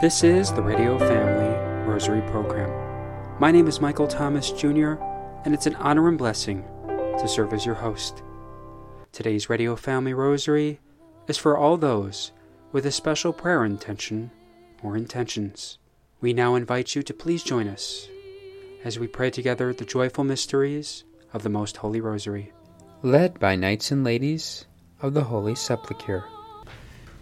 This is the Radio Family Rosary Program. My name is Michael Thomas, Jr., and it's an honor and blessing to serve as your host. Today's Radio Family Rosary is for all those with a special prayer intention or intentions. We now invite you to please join us as we pray together the joyful mysteries of the Most Holy Rosary, led by Knights and Ladies of the Holy Sepulchre.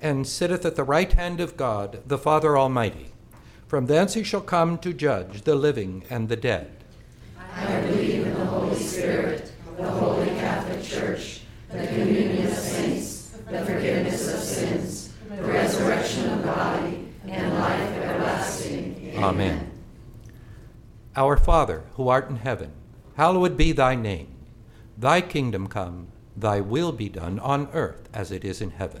and sitteth at the right hand of God, the Father Almighty. From thence he shall come to judge the living and the dead. I believe in the Holy Spirit, the Holy Catholic Church, the communion of saints, the forgiveness of sins, the resurrection of the body, and life everlasting. Amen. Our Father, who art in heaven, hallowed be thy name. Thy kingdom come, thy will be done on earth as it is in heaven.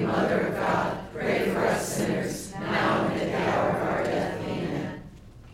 Mother of God, pray for us sinners, now and at the hour of our death. Amen.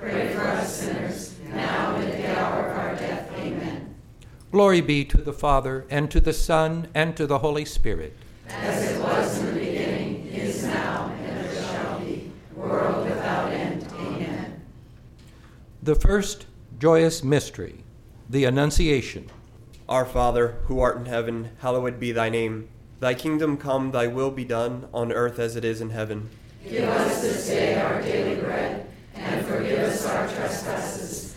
pray for us sinners, now and at the hour of our death. Amen. Glory be to the Father, and to the Son, and to the Holy Spirit. As it was in the beginning, is now, and ever shall be, world without end. Amen. The first joyous mystery, the Annunciation. Our Father, who art in heaven, hallowed be thy name. Thy kingdom come, thy will be done, on earth as it is in heaven. Give us this day our daily bread, and forgive us our trespasses,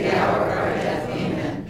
the hour of our death. Amen.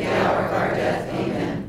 at the hour of our death. Amen.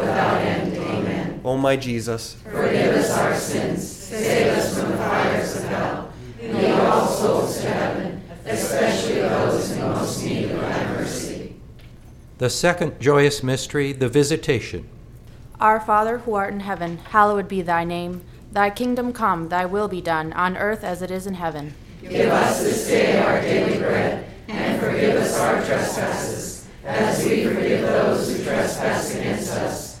without end. Amen. O my Jesus, forgive us our sins, save us from the fires of hell, and lead all souls to heaven, especially those in most need of thy mercy. The second joyous mystery, the Visitation. Our Father, who art in heaven, hallowed be thy name. Thy kingdom come, thy will be done, on earth as it is in heaven. Give us this day our daily bread, and forgive us our trespasses, as we forgive those who trespass against us.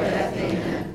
death. Amen.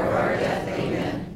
of our death. Amen.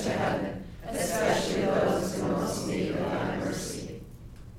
to heaven, especially those who most need thy mercy.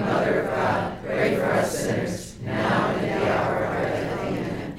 Mother of God, pray for us sinners, now and at the hour of our death. Amen.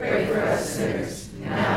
pray for us sinners, now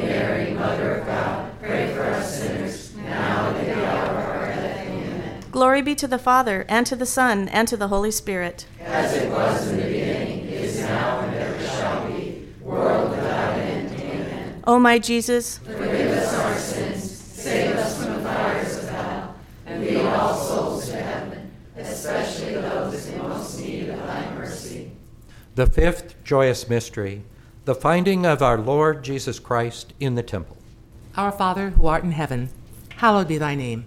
Mary, Mother of God, pray for us sinners, now and at the hour of our death. Amen. Hail Mary, full of grace, the Lord is with thee. Blessed art thou among women, and blessed is the fruit of thy womb, Jesus. Holy Mary, Mother of God, pray for us sinners, now and at the hour of our death. Amen. Glory be to the Father, and to the Son, and to the Holy Spirit. As it was in the beginning, is now, and ever shall be, world without end. Amen. O my Jesus, forgive us our sins, save us from the fires of hell, and lead all souls to heaven, especially those in most need of thy mercy. The fifth joyous mystery, the finding of our Lord Jesus Christ in the temple. Our Father, who art in heaven, hallowed be thy name.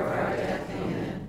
of our death. Amen.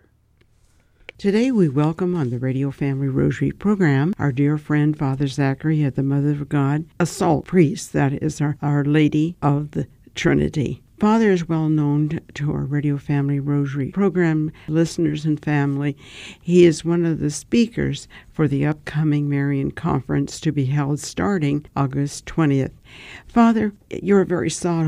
Today we welcome on the Radio Family Rosary program our dear friend Father Zachary of the Mother of God, a sole priest, that is our Lady of the Trinity. Father is well known to our Radio Family Rosary program listeners and family. He is one of the speakers for the upcoming Marian Conference to be held starting August 20th. Father, you're a very sought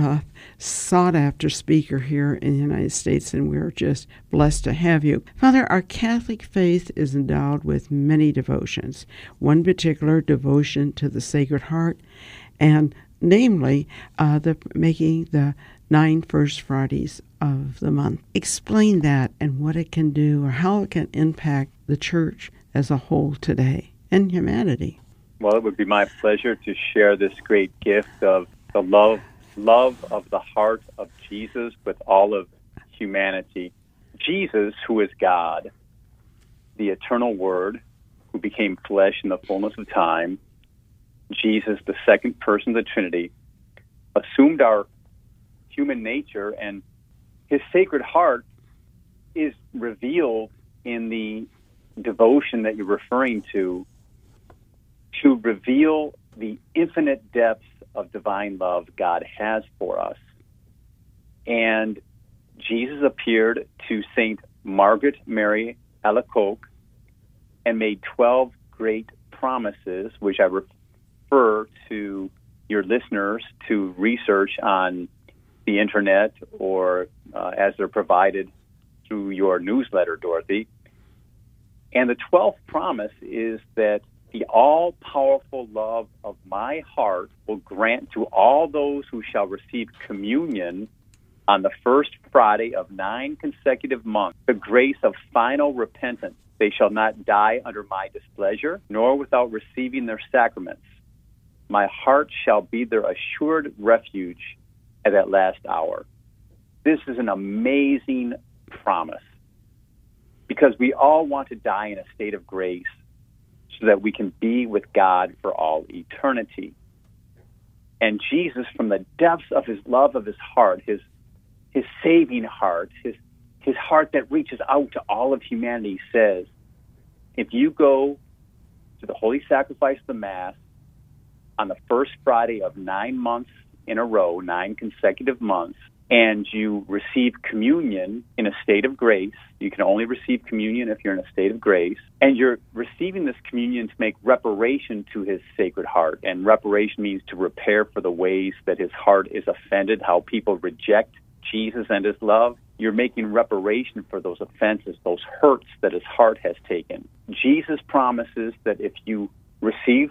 after speaker here in the United States, and we're just blessed to have you. Father, our Catholic faith is endowed with many devotions, one particular devotion to the Sacred Heart, and namely making the 9 First Fridays of the month. Explain that and what it can do or how it can impact the Church as a whole today and humanity. Well, it would be my pleasure to share this great gift of the love of the heart of Jesus with all of humanity. Jesus, who is God, the eternal Word, who became flesh in the fullness of time, Jesus, the second person of the Trinity, assumed our human nature, and his Sacred Heart is revealed in the devotion that you're referring to reveal the infinite depths of divine love God has for us. And Jesus appeared to St. Margaret Mary Alacoque and made 12 great promises, which I refer to your listeners to research on the internet or as they're provided through your newsletter, Dorothy. And the 12th promise is that the all-powerful love of my heart will grant to all those who shall receive communion on the first Friday of 9 consecutive months the grace of final repentance. They shall not die under my displeasure, nor without receiving their sacraments. My heart shall be their assured refuge at that last hour. This is an amazing promise because we all want to die in a state of grace. so that we can be with God for all eternity. And Jesus, from the depths of his love of his heart, his saving heart, his heart that reaches out to all of humanity, says, if you go to the holy sacrifice of the Mass on the first Friday of 9 months in a row, 9 consecutive months, and you receive communion in a state of grace. You can only receive communion if you're in a state of grace. And you're receiving this communion to make reparation to his sacred heart. And reparation means to repair for the ways that his heart is offended, how people reject Jesus and his love. You're making reparation for those offenses, those hurts that his heart has taken. Jesus promises that if you receive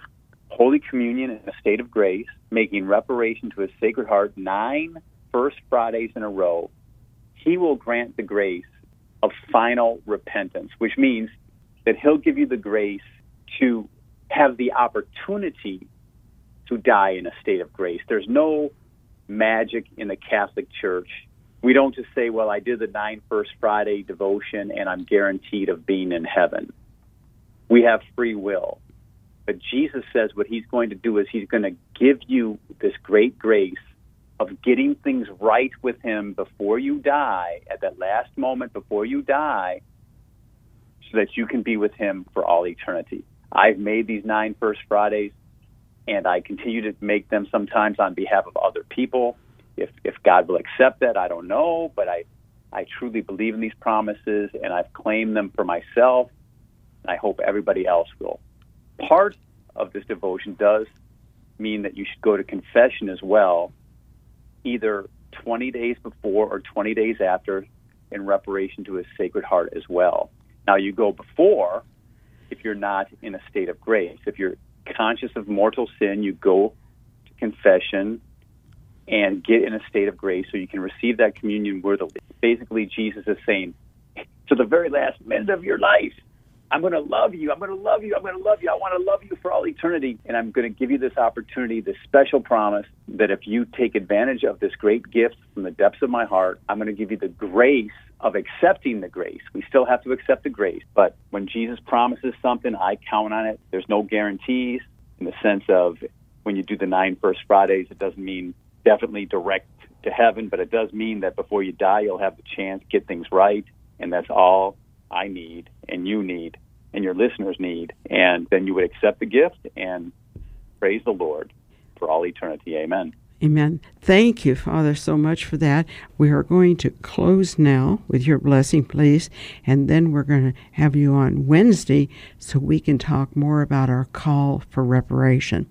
Holy Communion in a state of grace, making reparation to his sacred heart 9 first Fridays in a row, he will grant the grace of final repentance, which means that he'll give you the grace to have the opportunity to die in a state of grace. There's no magic in the Catholic Church. We don't just say, well, I did the 9 first Friday devotion and I'm guaranteed of being in heaven. We have free will. But Jesus says what he's going to do is he's going to give you this great grace of getting things right with him before you die, at that last moment before you die, so that you can be with him for all eternity. I've made these 9 first Fridays, and I continue to make them sometimes on behalf of other people. If God will accept that, I don't know, but I truly believe in these promises, and I've claimed them for myself, and I hope everybody else will. Part of this devotion does mean that you should go to confession as well, either 20 days before or 20 days after, in reparation to his sacred heart as well. Now, you go before if you're not in a state of grace. If you're conscious of mortal sin, you go to confession and get in a state of grace so you can receive that communion worthily. Basically, Jesus is saying, to the very last minute of your life, I'm going to love you. I'm going to love you. I'm going to love you. I want to love you for all eternity. And I'm going to give you this opportunity, this special promise, that if you take advantage of this great gift from the depths of my heart, I'm going to give you the grace of accepting the grace. We still have to accept the grace. But when Jesus promises something, I count on it. There's no guarantees in the sense of when you do the 9 first Fridays, it doesn't mean definitely direct to heaven, but it does mean that before you die, you'll have the chance to get things right. And that's all I need, and you need, and your listeners need, and then you would accept the gift and praise the Lord for all eternity. Amen. Amen. Thank you, Father, so much for that. We are going to close now with your blessing, please, and then we're going to have you on Wednesday so we can talk more about our call for reparation.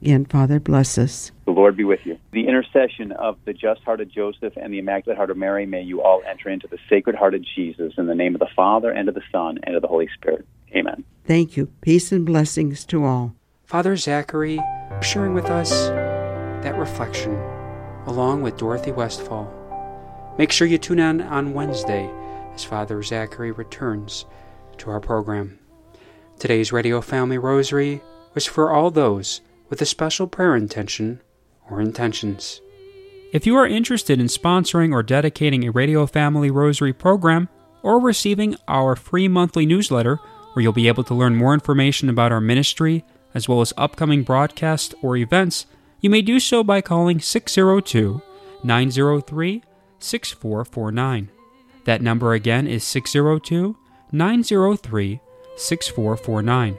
Again, Father, bless us. The Lord be with you. The intercession of the just-hearted Joseph and the Immaculate Heart of Mary, may you all enter into the Sacred Heart of Jesus, in the name of the Father, and of the Son, and of the Holy Spirit. Amen. Thank you. Peace and blessings to all. Father Zachary, sharing with us that reflection, along with Dorothy Westfall. Make sure you tune in on Wednesday as Father Zachary returns to our program. Today's Radio Family Rosary was for all those with a special prayer intention or intentions. If you are interested in sponsoring or dedicating a Radio Family Rosary program, or receiving our free monthly newsletter, where you'll be able to learn more information about our ministry, as well as upcoming broadcasts or events, you may do so by calling 602-903-6449. That number again is 602-903-6449.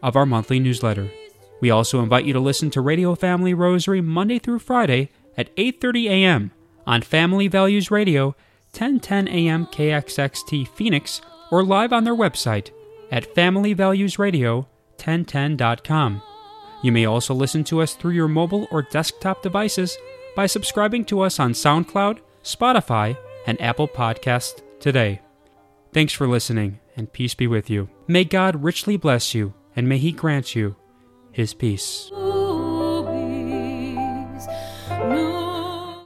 of our monthly newsletter. We also invite you to listen to Radio Family Rosary Monday through Friday at 8:30 a.m. on Family Values Radio, 1010 a.m. KXXT Phoenix, or live on their website at familyvaluesradio1010.com. You may also listen to us through your mobile or desktop devices by subscribing to us on SoundCloud, Spotify, and Apple Podcasts today. Thanks for listening, and peace be with you. May God richly bless you and may He grant you His peace.